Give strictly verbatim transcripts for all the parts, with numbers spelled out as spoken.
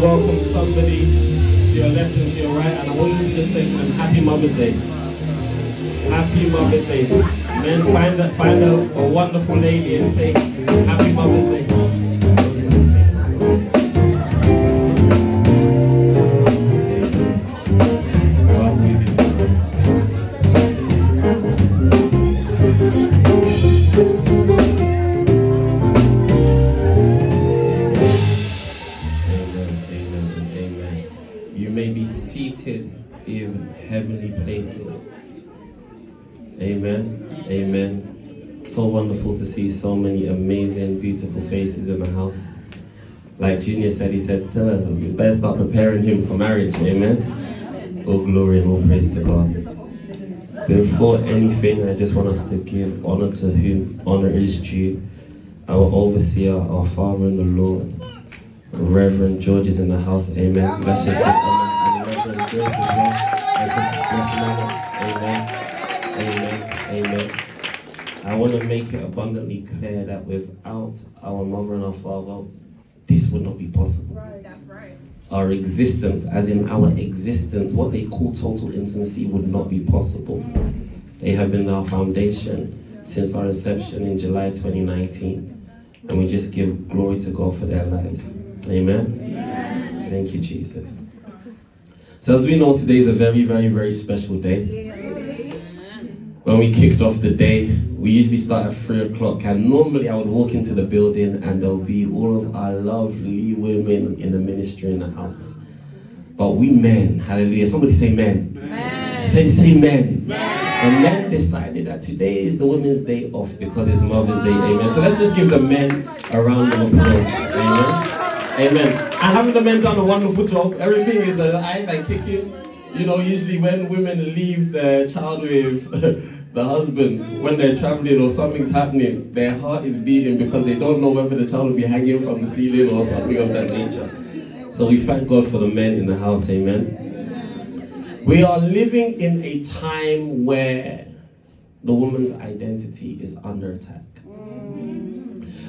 Welcome somebody to your left and to your right, and I want you to just say to them, Happy Mother's Day. Happy Mother's Day. Men, find a, find a, a wonderful lady and say, Happy Mother's Day. Wonderful to see so many amazing, beautiful faces in the house. Like Junior said, he said, tell us, you better start preparing him for marriage, amen? All glory and all praise to God. Before anything, I just want us to give honor to whom honor is due. Our overseer, our Father in the Lord, Reverend George is in the house, amen? Let's just give honor to Reverend George as well. Amen, amen, amen. I want to make it abundantly clear that without our mother and our father, this would not be possible. Right, that's right. Our existence, as in our existence, what they call total intimacy would not be possible. They have been our foundation since our inception in July twenty nineteen. And we just give glory to God for their lives. Amen? Amen. Thank you, Jesus. So as we know, today is a very, very, very special day. When we kicked off the day, we usually start at three o'clock, and normally I would walk into the building and there'll be all of our lovely women in the ministry in the house. But we men, hallelujah, somebody say men. Men. Say, say men. Men. The men decided that today is the women's day off because it's Mother's Day, amen. So let's just give the men a round of applause, amen. Amen. And haven't the men done a wonderful job? Everything is alive and kicking. You know, usually when women leave their child with the husband, when they're traveling or something's happening, their heart is beating because they don't know whether the child will be hanging from the ceiling or something of that nature. So we thank God for the men in the house, amen? Amen. We are living in a time where the woman's identity is under attack. Mm.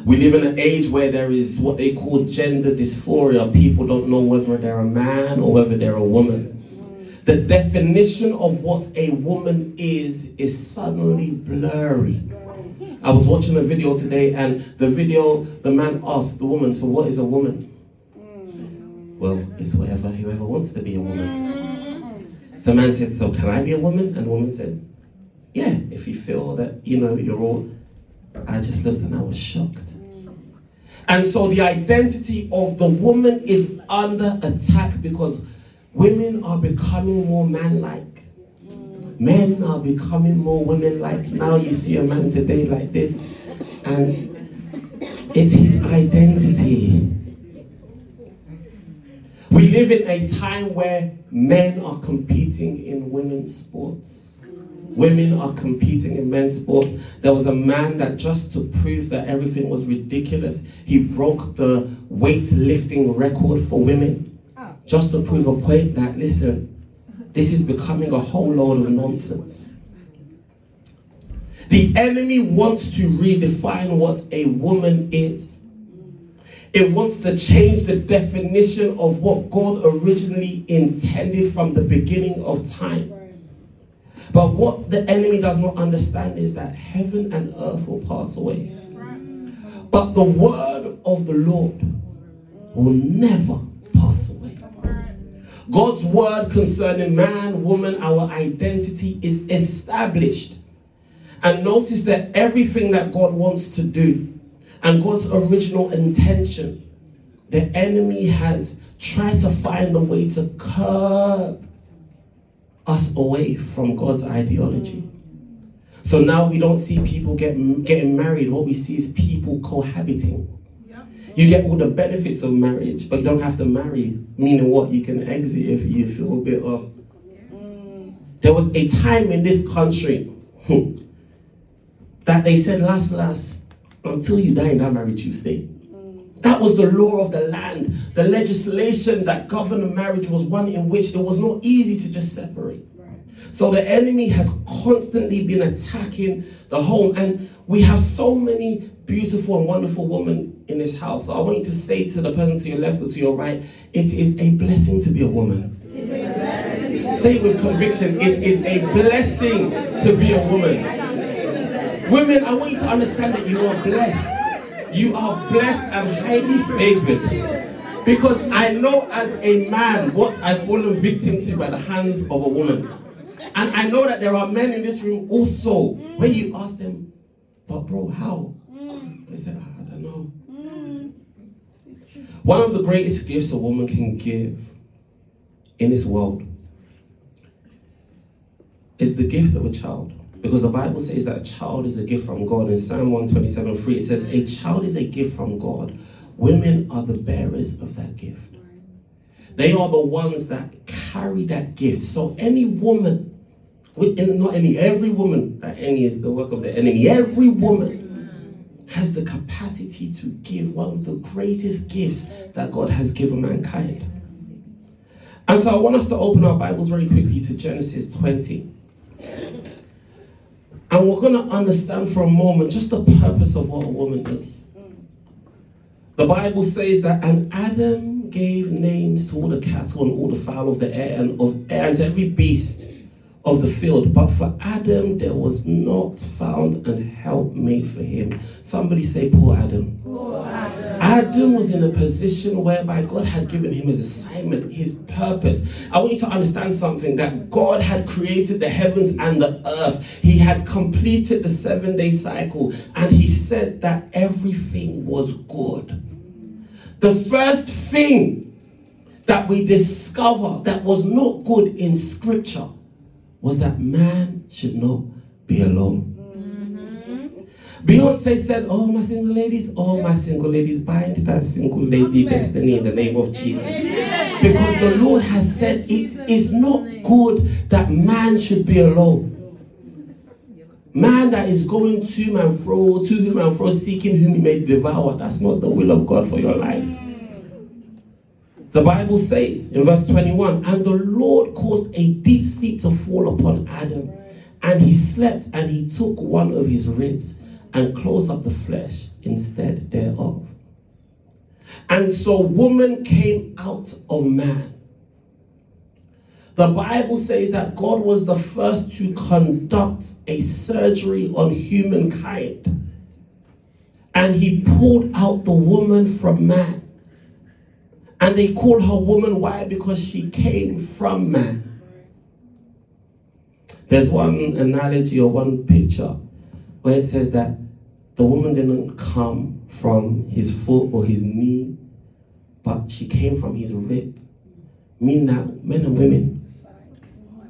We live in an age where there is what they call gender dysphoria. People don't know whether they're a man or whether they're a woman. The definition of what a woman is, is suddenly blurry. I was watching a video today, and the video, the man asked the woman, so what is a woman? Well, it's whatever, whoever wants to be a woman. The man said, so can I be a woman? And the woman said, yeah, if you feel that, you know, you're all... I just looked and I was shocked. And so the identity of the woman is under attack because women are becoming more man-like. Men are becoming more women-like. Now you see a man today like this, and it's his identity. We live in a time where men are competing in women's sports. Women are competing in men's sports. There was a man that, just to prove that everything was ridiculous, he broke the weightlifting record for women. Just to prove a point that, listen, this is becoming a whole load of nonsense. The enemy wants to redefine what a woman is. It wants to change the definition of what God originally intended from the beginning of time. But what the enemy does not understand is that heaven and earth will pass away, but the word of the Lord will never pass away. God's word concerning man, woman, our identity is established. And notice that everything that God wants to do and God's original intention, the enemy has tried to find a way to curb us away from God's ideology. So now we don't see people get, getting married. What we see is people cohabiting. You get all the benefits of marriage, but you don't have to marry. Meaning what? You can exit if you feel a bit off. Yes. There was a time in this country that they said, last, last, until you die in that marriage, you stay. Mm. That was the law of the land. The legislation that governed marriage was one in which it was not easy to just separate. Right. So the enemy has constantly been attacking the home. And we have so many beautiful and wonderful women in this house. So I want you to say to the person to your left or to your right, it is a blessing to be a woman. Say it with conviction, it is a blessing to be a woman. Women, I want you to understand that you are blessed. You are blessed and highly favored. Because I know as a man what I've fallen victim to by the hands of a woman. And I know that there are men in this room also, when you ask them, but bro, how? They said, I don't know. One of the greatest gifts a woman can give in this world is the gift of a child. Because the Bible says that a child is a gift from God. In Psalm one twenty-seven, three, it says, a child is a gift from God. Women are the bearers of that gift. They are the ones that carry that gift. So any woman, not any, every woman, that any is the work of the enemy, every woman has the capacity to give one of the greatest gifts that God has given mankind. And so I want us to open our Bibles very quickly to Genesis twenty. And we're going to understand for a moment just the purpose of what a woman is. The Bible says that, and Adam gave names to all the cattle and all the fowl of the air and of air and to every beast of the field. But for Adam, there was not found an helpmate for him. Somebody say, poor Adam. Poor Adam. Adam was in a position whereby God had given him his assignment, his purpose. I want you to understand something, that God had created the heavens and the earth. He had completed the seven-day cycle, and he said that everything was good. The first thing that we discover that was not good in Scripture was that man should not be alone. Mm-hmm. Beyonce said, oh, my single ladies, oh, my single ladies, bind that single lady destiny in the name of Jesus. Amen. Because the Lord has said it is not good that man should be alone. Man that is going to and fro, to whom and fro, seeking whom he may devour, that's not the will of God for your life. The Bible says in verse twenty-one, and the Lord caused a deep sleep to fall upon Adam, and he slept, and he took one of his ribs and closed up the flesh instead thereof. And so woman came out of man. The Bible says that God was the first to conduct a surgery on humankind, and he pulled out the woman from man. And they call her woman, why? Because she came from man. There's one analogy or one picture where it says that the woman didn't come from his foot or his knee, but she came from his rib. Meaning that men and women,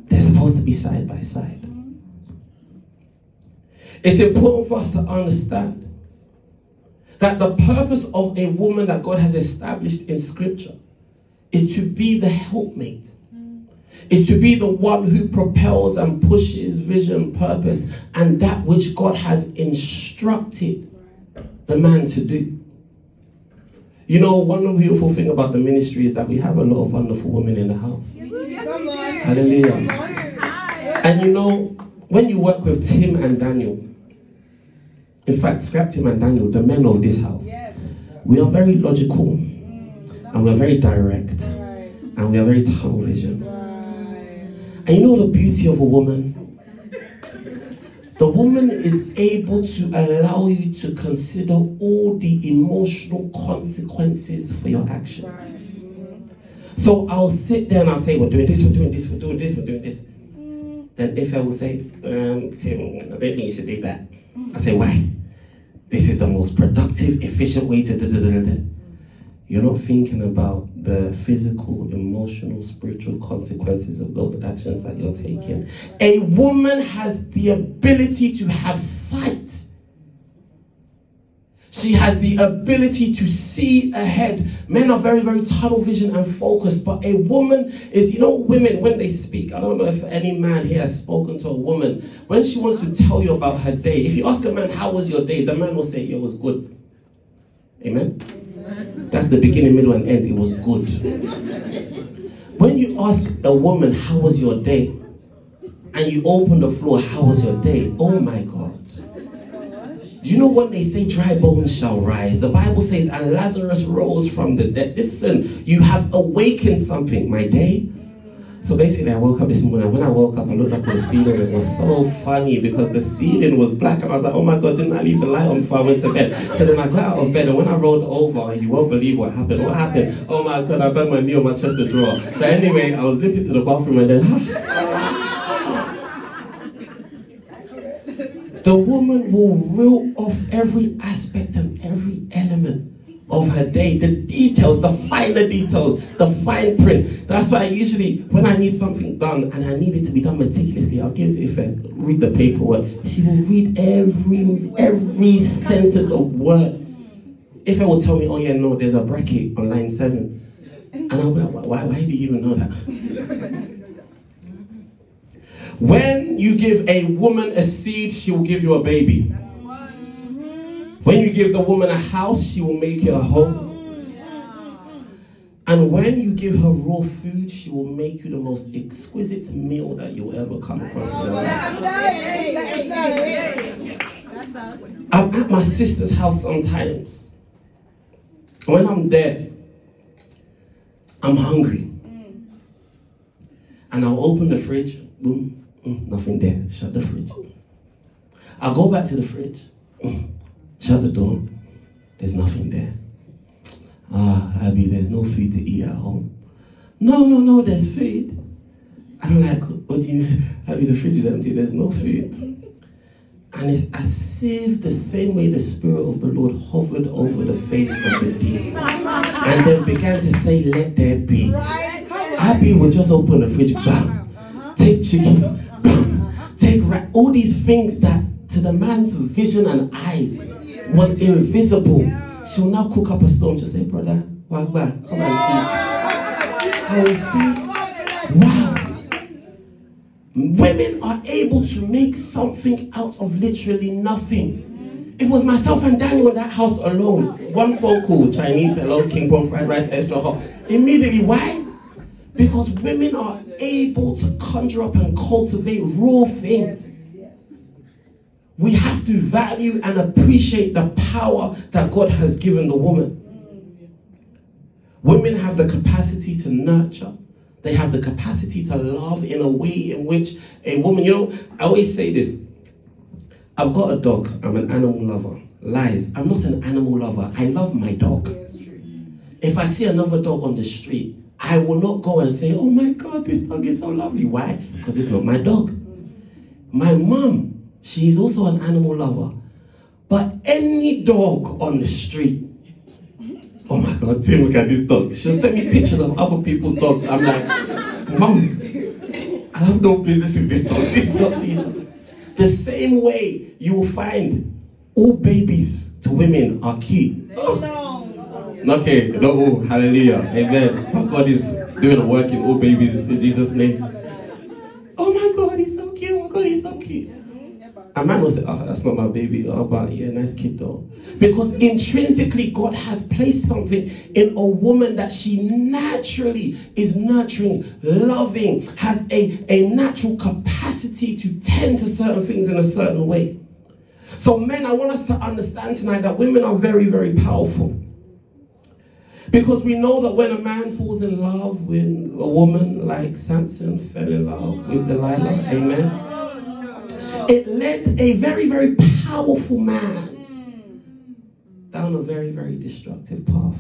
they're supposed to be side by side. It's important for us to understand that the purpose of a woman that God has established in Scripture is to be the helpmate, mm. is to be the one who propels and pushes vision, purpose, and that which God has instructed the man to do. You know, one beautiful thing about the ministry is that we have a lot of wonderful women in the house. Yes, hallelujah. And you know, when you work with Tim and Daniel, in fact, scrap Tim and Daniel, the men of this house, yes. We are very logical, mm, and we are very direct, right. And we are very tunnel vision. Right. And you know the beauty of a woman? The woman is able to allow you to consider all the emotional consequences for your actions. Right. So I'll sit there and I'll say, we're doing this, we're doing this, we're doing this, we're doing this. Mm. Then if I will say, um, Tim, I don't think you should do that. I say, why? This is the most productive, efficient way to da-da-da-da-da. You're not thinking about the physical, emotional, spiritual consequences of those actions that you're taking. A woman has the ability to have sight. She has the ability to see ahead. Men are very, very tunnel vision and focused. But a woman is, you know, women, when they speak, I don't know if any man here has spoken to a woman. When she wants to tell you about her day, if you ask a man, how was your day? The man will say, it was good. Amen? That's the beginning, middle, and end. It was good. When you ask a woman, how was your day? And you open the floor, how was your day? Oh, my God. You know when they say dry bones shall rise, the Bible says, and Lazarus rose from the dead. Listen, you have awakened something, my day. So basically I woke up this morning, and when I woke up I looked up to the ceiling, and it was so funny because the ceiling was black, and I was like, oh my God, didn't I leave the light on before I went to bed? So then I got out of bed, and when I rolled over, you won't believe what happened. What happened? Oh my God, I bent my knee on my chest to drawer. So anyway, I was limping to the bathroom, and then the woman will reel off every aspect and every element of her day, the details, the finer details, the fine print. That's why I usually, when I need something done and I need it to be done meticulously, I'll give it to Ife, read the paperwork. She will read every every sentence of word. Ife will tell me, oh yeah, no, there's a bracket on line seven. And I'll be like, why, why do you even know that? When you give a woman a seed, she will give you a baby. When you give the woman a house, she will make it a home. And when you give her raw food, she will make you the most exquisite meal that you'll ever come across in your life. I'm at my sister's house sometimes. When I'm there, I'm hungry. And I'll open the fridge. Boom. Mm, nothing there. Shut the fridge. I go back to the fridge. Mm, shut the door. There's nothing there. Ah, Abby, there's no food to eat at home. No, no, no, there's food. I'm like, what do you mean? Abby, the fridge is empty. There's no food. And it's as if the same way the Spirit of the Lord hovered over the face of the deep and then began to say, let there be. Abby would just open the fridge, bam. Take chicken, take rat, all these things that to the man's vision and eyes was invisible. She'll now cook up a storm. Just say, brother, wagwan, come and eat. I will see, wow. Women are able to make something out of literally nothing. It was myself and Daniel in that house alone. One phone call, Chinese, hello, king bone, fried rice, extra hot. Immediately, why? Because women are able to conjure up and cultivate raw things. Yes, yes. We have to value and appreciate the power that God has given the woman. Women have the capacity to nurture. They have the capacity to love in a way in which a woman, you know, I always say this. I've got a dog. I'm an animal lover. Lies. I'm not an animal lover. I love my dog. If I see another dog on the street, I will not go and say, oh my God, this dog is so lovely. Why? Because it's not my dog. My mom, she is also an animal lover. But any dog on the street, oh my God, Tim, look at this dog. She'll send me pictures of other people's dogs. I'm like, Mom, I have no business with this dog. This is not Caesar. The same way you will find all babies to women are cute. Okay, no, oh, hallelujah, amen. God is doing a work in all babies in Jesus' name. Oh my God, he's so cute. Oh my God, he's so cute. A man will say, oh, that's not my baby. Oh, but yeah, nice kid though. Because intrinsically, God has placed something in a woman that she naturally is nurturing, loving, has a, a natural capacity to tend to certain things in a certain way. So men, I want us to understand tonight that women are very, very powerful. Because we know that when a man falls in love with a woman, like Samson fell in love with Delilah, amen, it led a very, very powerful man down a very, very destructive path.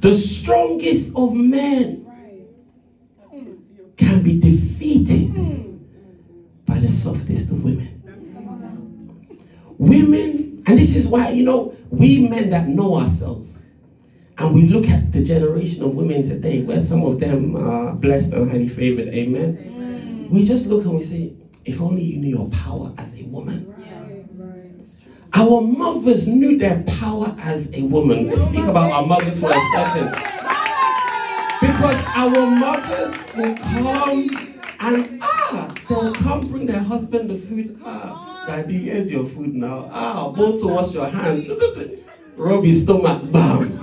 The strongest of men can be defeated by the softest of women. Women, and this is why, you know, we men that know ourselves, and we look at the generation of women today, where some of them are blessed and highly favored, amen? Amen. We just look and we say, if only you knew your power as a woman. Right, right. Our mothers knew their power as a woman. Let's speak about our mothers for a second. Because our mothers will come and, ah, they'll come bring their husband the food. Ah, daddy, here's your food now. Ah, both to wash your hands. Rub his stomach, bam.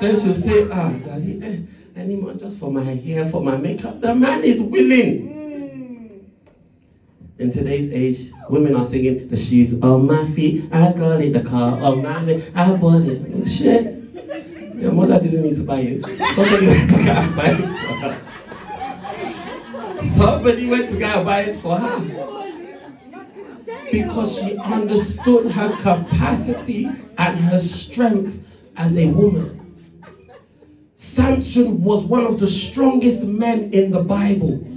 Then she'll say, ah, daddy, eh, any more just for my hair, for my makeup. The man is willing. Mm. In today's age, women are singing the shoes on my feet. I got it, the car on my feet. I bought it. Shit. Your mother didn't need to buy it. Somebody went to go and buy it for her. Somebody went to go and buy it for her. Because she understood her capacity and her strength as a woman. Samson was one of the strongest men in the Bible.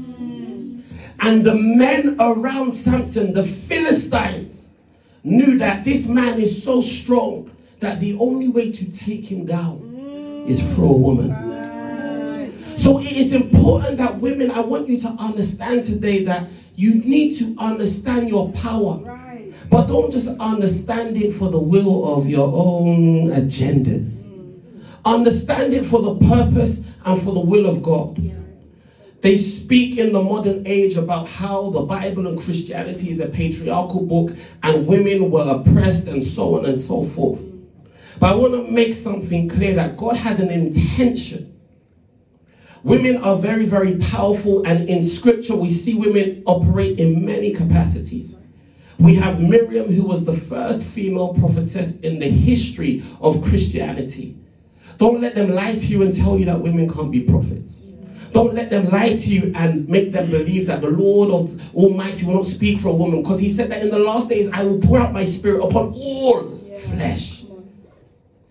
And the men around Samson, the Philistines, knew that this man is so strong that the only way to take him down is through a woman. So it is important that women, I want you to understand today that you need to understand your power. But don't just understand it for the will of your own agendas. Understand it for the purpose and for the will of God. They speak in the modern age about how the Bible and Christianity is a patriarchal book and women were oppressed and so on and so forth. But I want to make something clear that God had an intention. Women are very, very powerful, and in scripture we see women operate in many capacities. We have Miriam, who was the first female prophetess in the history of Christianity. Don't let them lie to you and tell you that women can't be prophets. Don't let them lie to you and make them believe that the Lord of Almighty will not speak for a woman, because he said that in the last days I will pour out my spirit upon all yeah. flesh.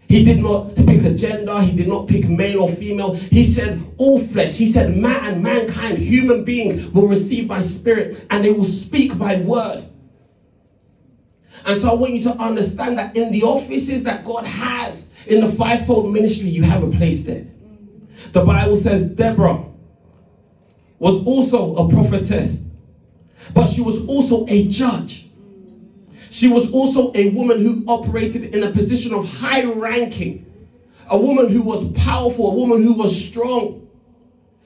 He did not pick a gender. He did not pick male or female. He said all flesh. He said man and mankind, human beings, will receive my spirit and they will speak my word. And so I want you to understand that in the offices that God has in the fivefold ministry, you have a place there. The Bible says Deborah was also a prophetess, but she was also a judge. She was also a woman who operated in a position of high ranking, a woman who was powerful, a woman who was strong.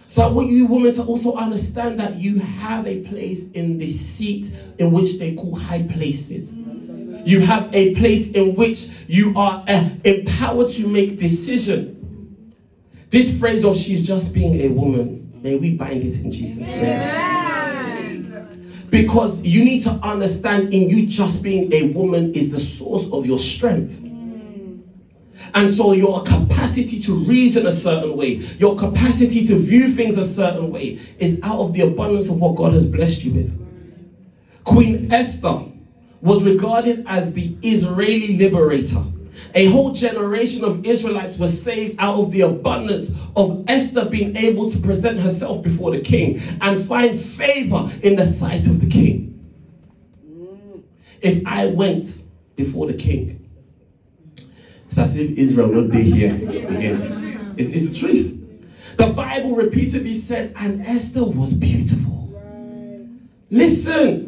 So I want you women to also understand that you have a place in the seat in which they call high places. You have a place in which you are uh, empowered to make decisions. This phrase of she's just being a woman, may we bind it in Jesus' name. Yes. Because you need to understand, in you just being a woman is the source of your strength. Mm. And so your capacity to reason a certain way, your capacity to view things a certain way, is out of the abundance of what God has blessed you with. Queen Esther was regarded as the Israeli liberator. A whole generation of Israelites were saved out of the abundance of Esther being able to present herself before the king and find favor in the sight of the king. If I went before the king, it's as if Israel not be here again. It's, it's the truth. The Bible repeatedly said, and Esther was beautiful. Listen.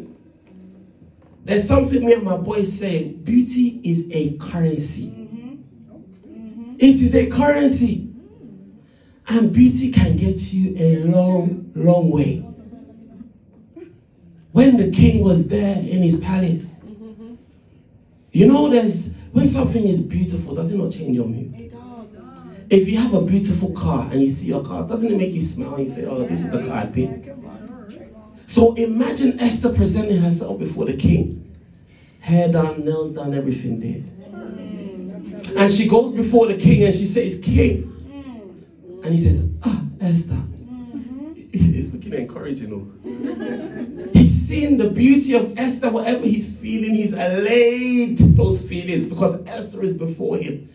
There's something me and my boys say, beauty is a currency. Mm-hmm. It is a currency. And beauty can get you a long, long way. When the king was there in his palace, you know, there's, when something is beautiful, does it not change your mood? It does. If you have a beautiful car and you see your car, doesn't it make you smile and you say, oh, this is the car I picked? So imagine Esther presenting herself before the king. Hair done, nails done, everything did. And she goes before the king and she says, King. And he says, ah, Esther. It's looking encouraging. He's seen the beauty of Esther. Whatever he's feeling, he's allayed those feelings because Esther is before him.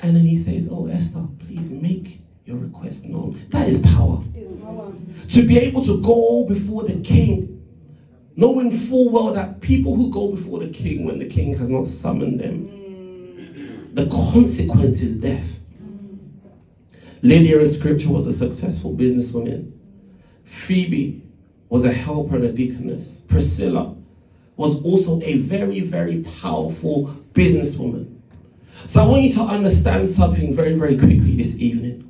And then he says, oh, Esther, please make your request known. That is power. Is power. To be able to go before the king, knowing full well that people who go before the king when the king has not summoned them, the consequence is death. Lydia in scripture was a successful businesswoman. Phoebe was a helper and a deaconess. Priscilla was also a very, very powerful businesswoman. So I want you to understand something very, very quickly this evening.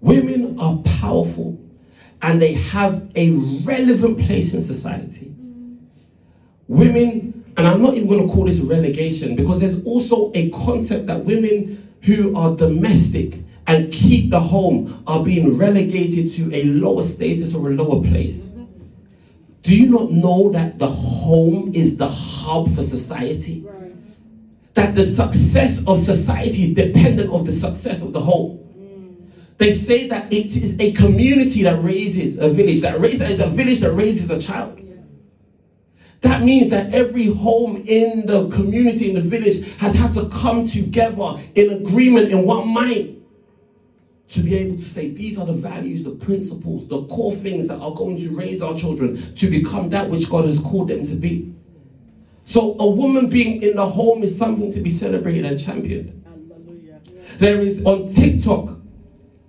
Women are powerful and they have a relevant place in society. Women, and I'm not even going to call this relegation, because there's also a concept that women who are domestic and keep the home are being relegated to a lower status or a lower place. Do you not know that the home is the hub for society? Right. That the success of society is dependent on the success of the home. Mm. They say that it is a community that raises a village, that raises a village that raises a child. Yeah. That means that every home in the community, in the village, has had to come together in agreement, in one mind, to be able to say, these are the values, the principles, the core things that are going to raise our children to become that which God has called them to be. So a woman being in the home is something to be celebrated and championed. Hallelujah. There is, on TikTok,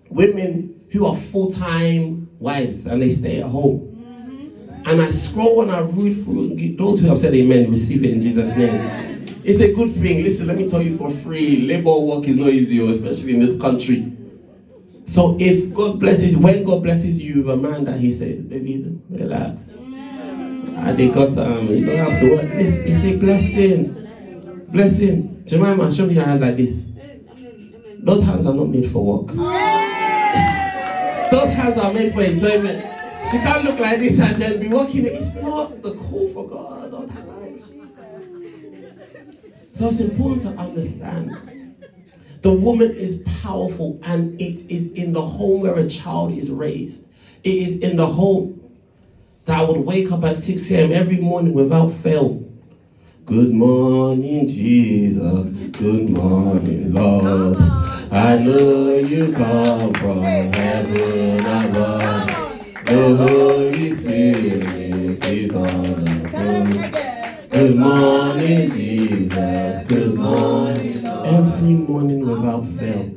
women who are full-time wives and they stay at home. Mm-hmm. And I scroll and I read through. Those who have said amen, receive it in Jesus' name. Amen. It's a good thing. Listen, let me tell you for free, labor work is not easy, especially in this country. So if God blesses, when God blesses you with a man that he says, baby, relax. Ah, they got, um, you don't have to work. It's, it's a blessing. Blessing. Jemima, show me your hand like this. Those hands are not made for work. Those hands are made for enjoyment. She can't look like this and then be working. It's not the call for God on her life. So it's important to understand. The woman is powerful, and it is in the home where a child is raised. It is in the home that I would wake up at six a m every morning without fail. Good morning, Jesus. Good morning, Lord. I know you come from heaven above. The Holy Spirit is on the throne. Good morning, Jesus. Good morning. Every morning without fail.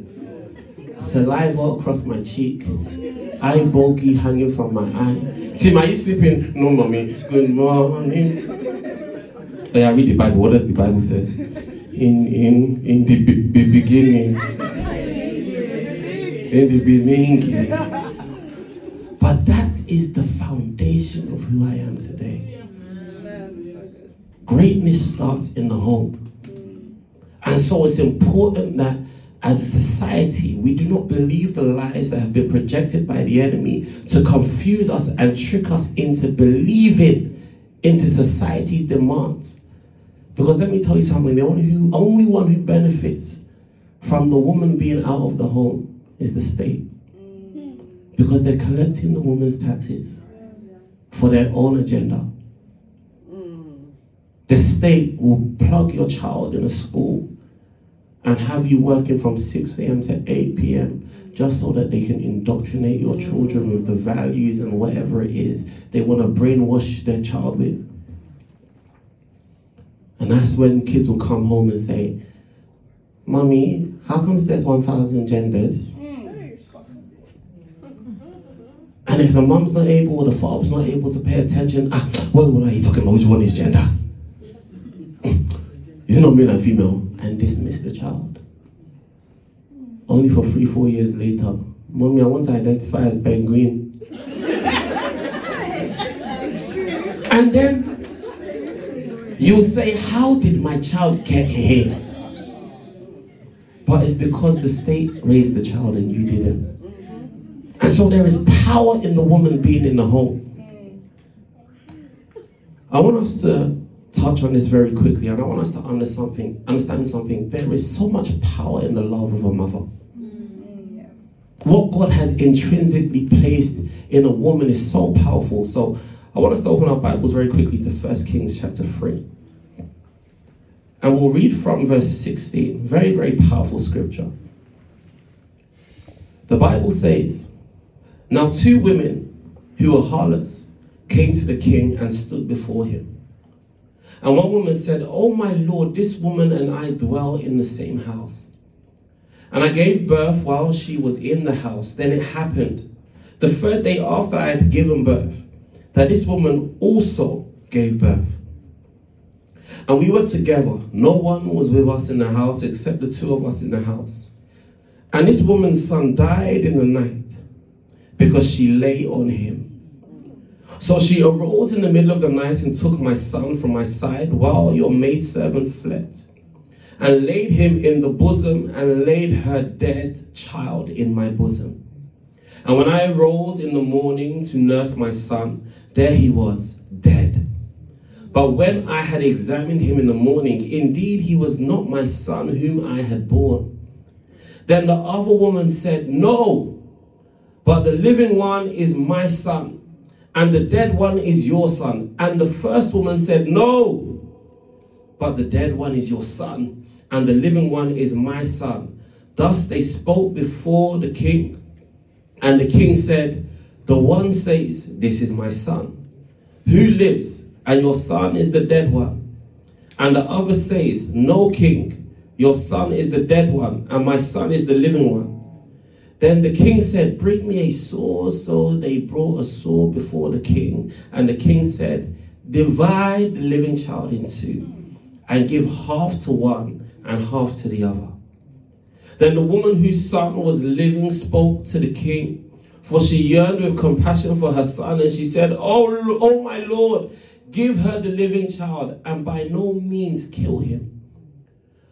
Saliva across my cheek. Eye bogey hanging from my eye. See, are you sleeping? No, mommy. Good morning. Hey, I read the Bible. What does the Bible say? In, in, in the b- b- beginning. In the beginning. But that is the foundation of who I am today. Greatness starts in the home. And so it's important that as a society, we do not believe the lies that have been projected by the enemy to confuse us and trick us into believing into society's demands. Because let me tell you something, the only, who, only one who benefits from the woman being out of the home is the state. Because they're collecting the woman's taxes for their own agenda. The state will plug your child in a school and have you working from six a m to eight p m just so that they can indoctrinate your children with the values and whatever it is they want to brainwash their child with. And that's when kids will come home and say, Mommy, how comes there's one thousand genders? And if the mom's not able or the father's not able to pay attention, ah, what, what are you talking about? Which one is gender? It's not male and female, and dismiss the child. Only for three, four years later, Mommy, I want to identify as penguin. And then you say, how did my child get here? But it's because the state raised the child and you didn't. And so there is power in the woman being in the home. I want us to touch on this very quickly, and I want us to understand something, understand something. There is so much power in the love of a mother. Mm-hmm. What God has intrinsically placed in a woman is so powerful. So I want us to open our Bibles very quickly to First Kings chapter three. And we'll read from verse sixteen. Very, very powerful scripture. The Bible says, Now two women who were harlots came to the king and stood before him. And one woman said, Oh my Lord, this woman and I dwell in the same house. And I gave birth while she was in the house. Then it happened, the third day after I had given birth, that this woman also gave birth. And we were together. No one was with us in the house except the two of us in the house. And this woman's son died in the night because she lay on him. So she arose in the middle of the night and took my son from my side while your maidservant slept, and laid him in the bosom, and laid her dead child in my bosom. And when I rose in the morning to nurse my son, there he was, dead. But when I had examined him in the morning, indeed he was not my son whom I had born. Then the other woman said, No, but the living one is my son, and the dead one is your son. And the first woman said, No, but the dead one is your son, and the living one is my son. Thus they spoke before the king. And the king said, The one says, This is my son, who lives, and your son is the dead one. And the other says, No, king, your son is the dead one, and my son is the living one. Then the king said, Bring me a sword. So they brought a sword before the king. And the king said, Divide the living child in two, and give half to one and half to the other. Then the woman whose son was living spoke to the king, for she yearned with compassion for her son, and she said, Oh, oh my lord, give her the living child, and by no means kill him.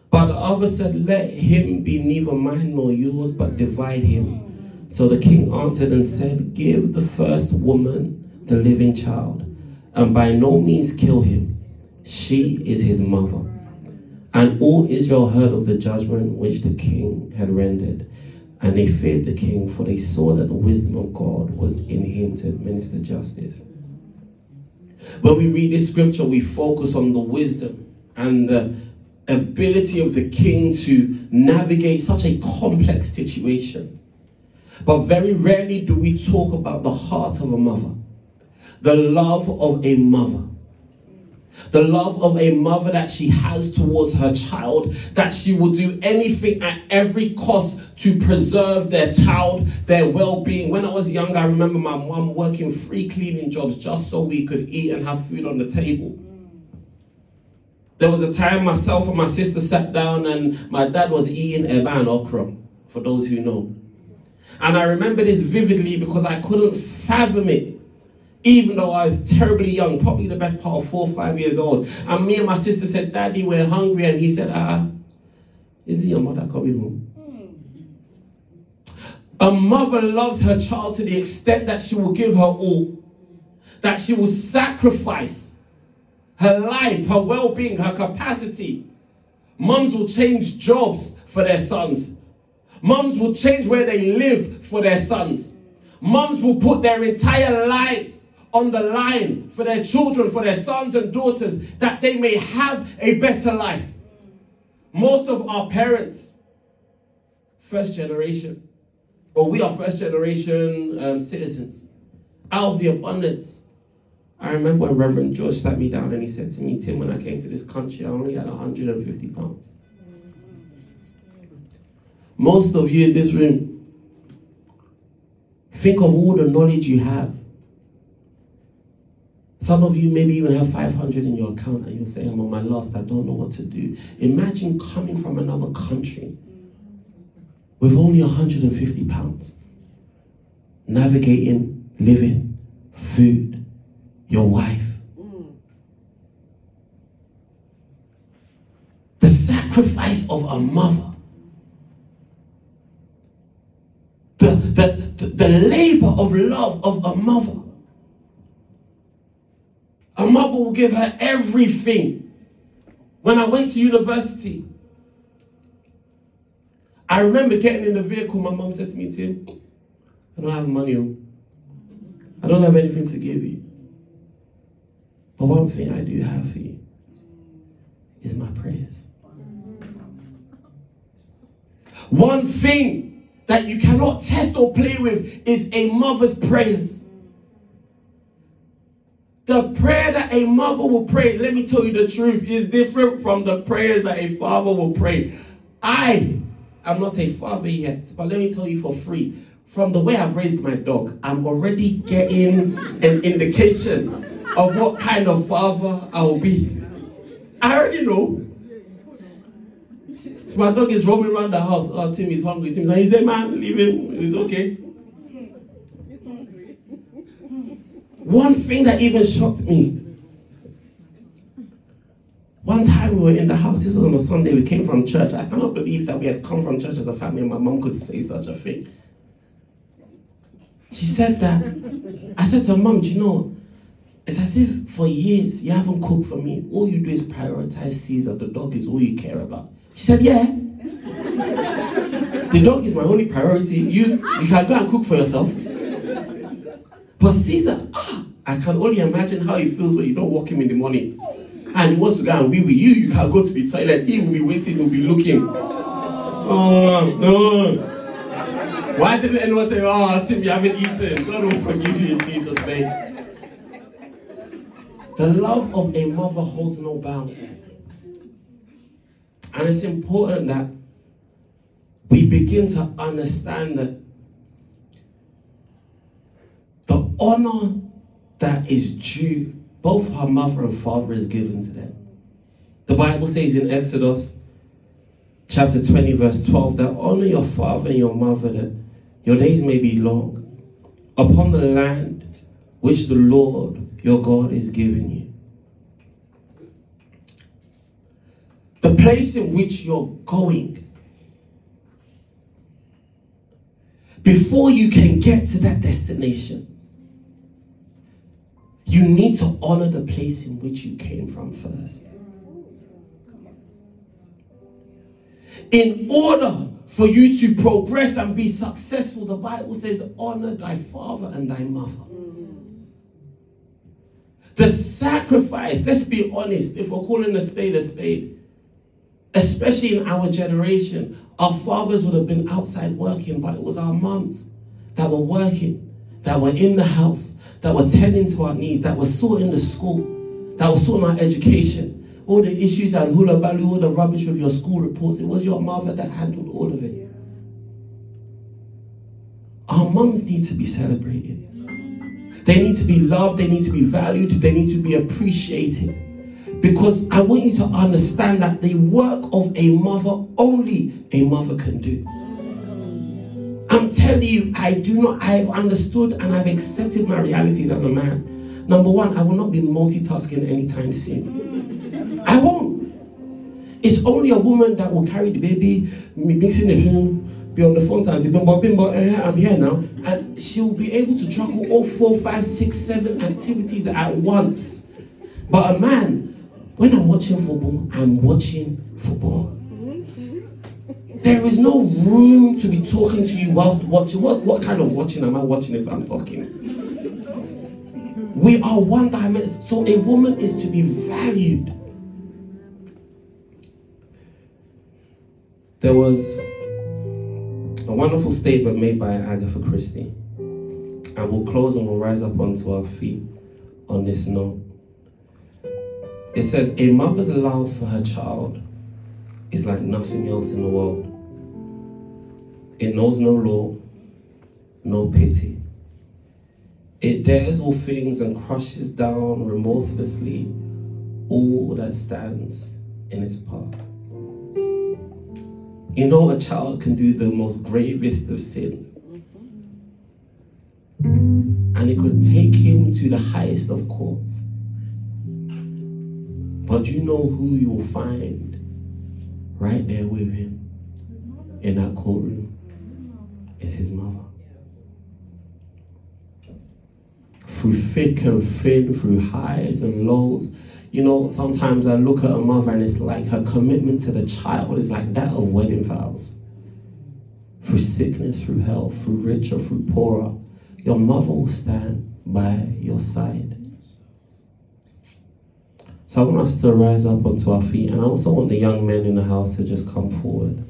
But the other said, Let him be neither mine nor yours, but divide him. So the king answered and said, Give the first woman the living child, and by no means kill him. She is his mother. And all Israel heard of the judgment which the king had rendered, and they feared the king, for they saw that the wisdom of God was in him to administer justice. When we read this scripture, we focus on the wisdom and the ability of the king to navigate such a complex situation. But very rarely do we talk about the heart of a mother, the love of a mother, the love of a mother that she has towards her child, that she will do anything at every cost to preserve their child, their well-being. When I was young, I remember my mum working three cleaning jobs just so we could eat and have food on the table. There was a time myself and my sister sat down and my dad was eating eba and okra, for those who know. And I remember this vividly because I couldn't fathom it, even though I was terribly young, probably the best part of four or five years old. And me and my sister said, Daddy, we're hungry. And he said, Ah, isn't your mother coming home? A mother loves her child to the extent that she will give her all, that she will sacrifice her life, her well-being, her capacity. Mums will change jobs for their sons. Mums will change where they live for their sons. Mums will put their entire lives on the line for their children, for their sons and daughters, that they may have a better life. Most of our parents, first generation, or we are first generation um, citizens, out of the abundance. I remember when Reverend George sat me down and he said to me, Tim, when I came to this country, I only had one hundred fifty pounds. Most of you in this room, think of all the knowledge you have. Some of you maybe even have five hundred in your account and you're saying, I'm on my last, I don't know what to do. Imagine coming from another country with only one hundred fifty pounds, navigating, living, food, your wife. Mm. The sacrifice of a mother, the, the, the, the labor of love of a mother. A mother will give her everything. When I went to university, I remember getting in the vehicle, my mum said to me, Tim, I don't have money, I don't have anything to give you. But one thing I do have for you is my prayers. One thing that you cannot test or play with is a mother's prayers. The prayer that a mother will pray, let me tell you the truth, is different from the prayers that a father will pray. I... I'm not a father yet, but let me tell you for free, from the way I've raised my dog, I'm already getting an indication of what kind of father I'll be. I already know. My dog is roaming around the house. Oh, Tim is hungry. Tim's like, he's a man, leave him. It's okay. He's hungry. One thing that even shocked me. One time we were in the house, this was on a Sunday, we came from church. I cannot believe that we had come from church as a family and my mom could say such a thing. She said that. I said to her, Mom, do you know, it's as if for years you haven't cooked for me. All you do is prioritize Caesar. The dog is all you care about. She said, yeah. The dog is my only priority. You, you can go and cook for yourself. But Caesar, ah, I can only imagine how he feels when you don't walk him in the morning. And he wants to go and be with you. You can go to the toilet. He will be waiting. He will be looking. Oh, no. Why didn't anyone say, oh, Tim, you haven't eaten? God will forgive you in Jesus' name. The love of a mother holds no bounds. And it's important that we begin to understand that the honor that is due, both her mother and father, is given to them. The Bible says in Exodus chapter twenty, verse twelve, that honor your father and your mother, that your days may be long upon the land which the Lord your God is giving you. The place in which you're going, before you can get to that destination, you need to honor the place in which you came from first. In order for you to progress and be successful, the Bible says, honor thy father and thy mother. The sacrifice, let's be honest, if we're calling a spade a spade, especially in our generation, our fathers would have been outside working, but it was our mums that were working, that were in the house, that were tending to our needs, that were sorting the school, that were sorting our education, all the issues and hula baloo, all the rubbish with your school reports. It was your mother that handled all of it. Our mums need to be celebrated. They need to be loved, they need to be valued, they need to be appreciated. Because I want you to understand that the work of a mother, only a mother can do. I'm telling you, I do not, I've understood and I've accepted my realities as a man. Number one, I will not be multitasking anytime soon. I won't. It's only a woman that will carry the baby, mixing the food, be on the phone to Auntie Bimbo, Bimbo, eh, I'm here now. And she'll be able to juggle all four, five, six, seven activities at once. But a man, when I'm watching football, I'm watching football. There is no room to be talking to you whilst watching. What, what kind of watching am I watching if I'm talking? We are one dimension. So a woman is to be valued. There was a wonderful statement made by Agatha Christie. And we'll close and we'll rise up onto our feet on this note. It says, a mother's love for her child is like nothing else in the world. It knows no law, no pity. It dares all things and crushes down remorselessly all that stands in its path. You know, a child can do the most gravest of sins. And it could take him to the highest of courts. But you know who you'll find right there with him in that courtroom? It's his mother. Through thick and thin, through highs and lows. You know, sometimes I look at a mother and it's like her commitment to the child is like that of wedding vows. Through sickness, through health, through richer, through poorer, your mother will stand by your side. So I want us to rise up onto our feet, and I also want the young men in the house to just come forward.